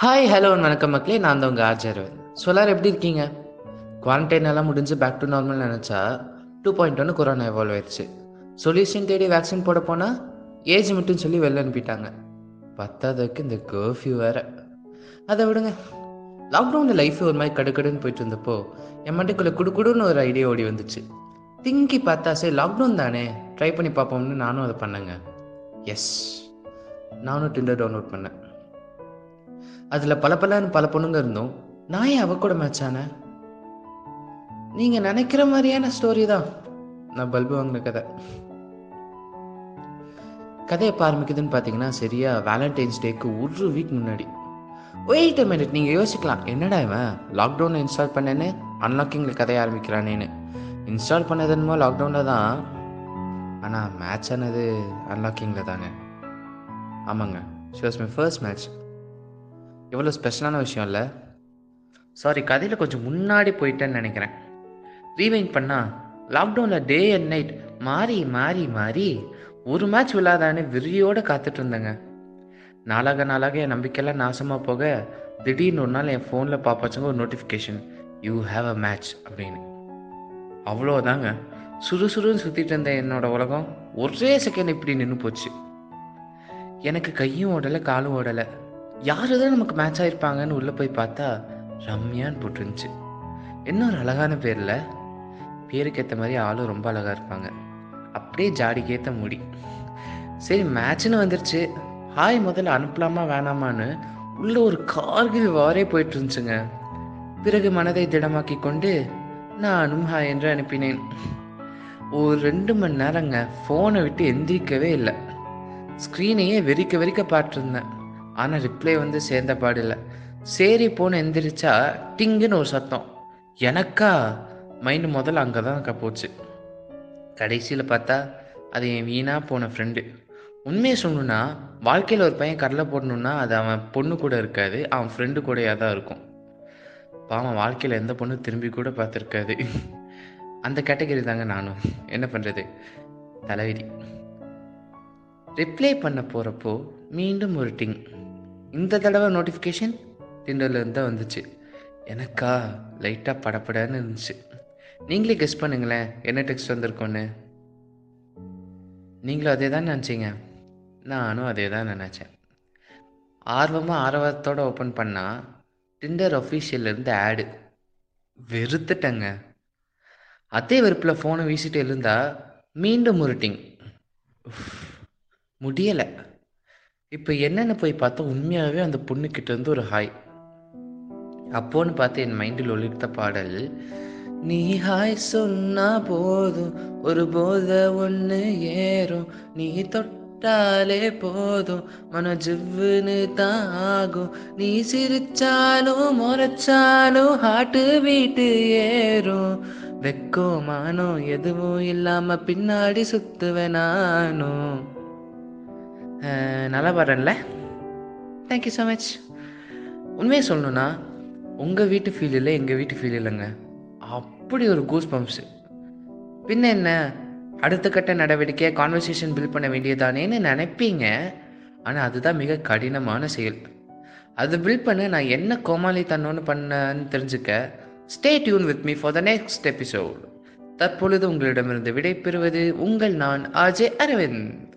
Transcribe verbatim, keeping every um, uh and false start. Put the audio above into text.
Hi hello வணக்கம் மக்களே, நான் தான் உங்கள் ஆர்ஜே அரவிந்த். ஸோ எல்லாரும் எப்படி இருக்கீங்க? குவாரண்டைன் எல்லாம் முடிஞ்சு பேக் டு நார்மல் நினச்சா டூ பாயிண்ட் ஒன்று கொரோனா எவால்வ் ஆயிடுச்சு. சொல்யூஷன் தேடி வேக்சின் போட போனால் ஏஜ் மட்டும் சொல்லி வெளில அனுப்பிட்டாங்க. பத்தாவதுக்கு இந்த கர்ஃப்யூ வேறு. அதை விடுங்க, லாக்டவுனில் லைஃப் ஒரு மாதிரி கடுக்கடுன்னு போயிட்டு இருந்தப்போ என் மண்டைக்குள்ளே குடுக்குடுன்னு ஒரு ஐடியா ஓடி வந்துச்சு. திங்கி பார்த்தா சரி லாக்டவுன் தானே, ட்ரை பண்ணி பார்ப்போம்னு நானும் அதை பண்ணேங்க. எஸ், நானும் டிண்டர் டவுன்லோட் பண்ணேன். அதில் பல பலன்னு பல பொண்ணுங்க இருந்தோம். நான் ஏன் அவ கூட மேட்ச் ஆனேன்? நீங்கள் நினைக்கிற மாதிரியான ஸ்டோரி தான். நான் பல்பு வாங்கின கதை கதை எப்போ ஆரம்பிக்குதுன்னு பார்த்தீங்கன்னா, சரியா வேலண்டைன்ஸ் டேக்கு ஒரு வீக் முன்னாடி. வெயிட் அ மினிட், நீங்கள் யோசிக்கலாம், என்னடா இவன் லாக்டவுனில் இன்ஸ்டால் பண்ணேன்னு அன்லாக்கிங்கில் கதையை ஆரம்பிக்கிறானேன்னு. இன்ஸ்டால் பண்ணது என்னமோ லாக்டவுனில் தான், ஆனால் மேட்ச் ஆனது அன்லாக்கிங்கில் தாங்க. ஆமாங்க, she was my first match. எவ்வளோ ஸ்பெஷலான விஷயம் இல்லை? சாரி, கதையில் கொஞ்சம் முன்னாடி போயிட்டேன்னு நினைக்கிறேன். ரீவைண்ட் பண்ணால் லாக்டவுனில் டே அண்ட் நைட் மாறி மாறி மாறி ஒரு மேட்ச் விழாதான்னு வெறியோடு காத்துட்டு இருந்தேங்க. நாளாக நாளாக என் நம்பிக்கையெல்லாம் நாசமாக போக, திடீர்னு ஒரு நாள் என் ஃபோனில் பார்ப்பாச்சுங்க ஒரு notification, you have a match அப்படின்னு. அவ்வளோதாங்க, சுறுசுறுன்னு சுற்றிட்டு இருந்த என்னோடய உலகம் ஒரே செகண்ட் இப்படி நின்று போச்சு. எனக்கு கையும் ஓடலை, காலும் ஓடலை. யார் தான் நமக்கு மேட்ச் ஆகிருப்பாங்கன்னு உள்ளே போய் பார்த்தா ரம்யான்னு போட்டுருந்துச்சு. என்ன ஒரு அழகான பேரில், பேருக்கு ஏற்ற மாதிரி ஆளும் ரொம்ப அழகாக இருப்பாங்க. அப்படியே ஜாடிக்கு ஏற்ற முடி. சரி மேட்ச்னு வந்துருச்சு, ஹாய் முதல்ல அனுப்பலாமா வேணாமான்னு உள்ளே ஒரு கார்கில் வாரே போயிட்டு இருந்துச்சுங்க. பிறகு மனதை திடமாக்கி கொண்டு நானும் ஹாய் என்று அனுப்பினேன். ஒரு ரெண்டு மணி நேரங்க ஃபோனை விட்டு எந்திரிக்கவே இல்லை. ஸ்க்ரீனையே வெறிக்க வெறிக்க பார்த்துருந்தேன். ஆனால் ரிப்ளை வந்து சேர்ந்த பாடில்லை. சரி போன்னு எந்திரிச்சா டிங்குன்னு ஒரு சத்தம். எனக்கா மைண்டு முதல்ல அங்கே தான் அக்கா போச்சு. கடைசியில் பார்த்தா அது என் வீணாக போன ஃப்ரெண்டு. உண்மையை சொல்லணுன்னா, வாழ்க்கையில் ஒரு பையன் கடலை போடணுன்னா அது அவன் பொண்ணு கூட இருக்காது, அவன் ஃப்ரெண்டு கூடயாக தான் இருக்கும். பாவம், வாழ்க்கையில் எந்த பொண்ணு திரும்பி கூட பார்த்துருக்காது. அந்த கேட்டகரி தாங்க நானும். என்ன பண்ணுறது, தலைவிதி. ரிப்ளை பண்ண போகிறப்போ மீண்டும் ஒரு டிங். இந்த தடவை நோட்டிஃபிகேஷன் டிண்டர்லேருந்து தான் வந்துச்சு. எனக்கா லைட்டாக படப்படன்னு இருந்துச்சு. நீங்களே கெஸ் பண்ணுங்களேன் என்ன டெக்ஸ்ட் வந்திருக்கோன்னு. நீங்களும் அதே தான் நினச்சிங்க, நானும் அதே தான் நினச்சேன். ஆர்வமாக ஆர்வத்தோடு ஓப்பன் பண்ணால் டிண்டர் அஃபீஷியல்லேருந்து ஆடு. வெறுத்துட்டேங்க. அதே வெறுப்பில் ஃபோனை வீசிட்டு இருந்தால் மீண்டும் ஒரு டிங். முடியலை. இப்போ என்னென்னு போய் பார்த்தா உண்மையாகவே அந்த பொண்ணுக்கிட்டேருந்து ஒரு ஹாய். அப்போன்னு பார்த்து என் மைண்டில் ஒளிர்த்த பாடல், நீ ஹாய் சொன்னா போதும் ஒரு போத ஒன்று ஏறும், நீ தொட்டாலே போதும் மன ஜிவ்வுன்னு தான் ஆகும், நீ சிரிச்சாலும் முறைச்சாலும் ஹாட்டு வீட்டு ஏறும், வெக்கோ மானோ எதுவும் இல்லாமல் பின்னாடி சுற்றுவேன் நானும். நல்லா பாடுறேன்ல, தேங்க்யூ ஸோ மச். உண்மையை சொல்லணுன்னா, உங்கள் வீட்டு ஃபீல் இல்லை, எங்கள் வீட்டு ஃபீல் இல்லைங்க. அப்படி ஒரு கூஸ் பம்ப்ஸு. பின்ன என்ன, அடுத்த கட்ட நடவடிக்கையாக கான்வர்சேஷன் பில்ட் பண்ண வேண்டியதானேன்னு நினைப்பீங்க. ஆனால் அதுதான் மிக கடினமான செயல். அதை பில்ட் பண்ண நான் என்ன கோமாளி தன்னோன்னு பண்ணேன்னு தெரிஞ்சுக்க stay tuned with me for the next episode. தற்பொழுது உங்களிடமிருந்து விடை பெறுவது உங்கள் நான், ஆர்ஜே அரவிந்த்.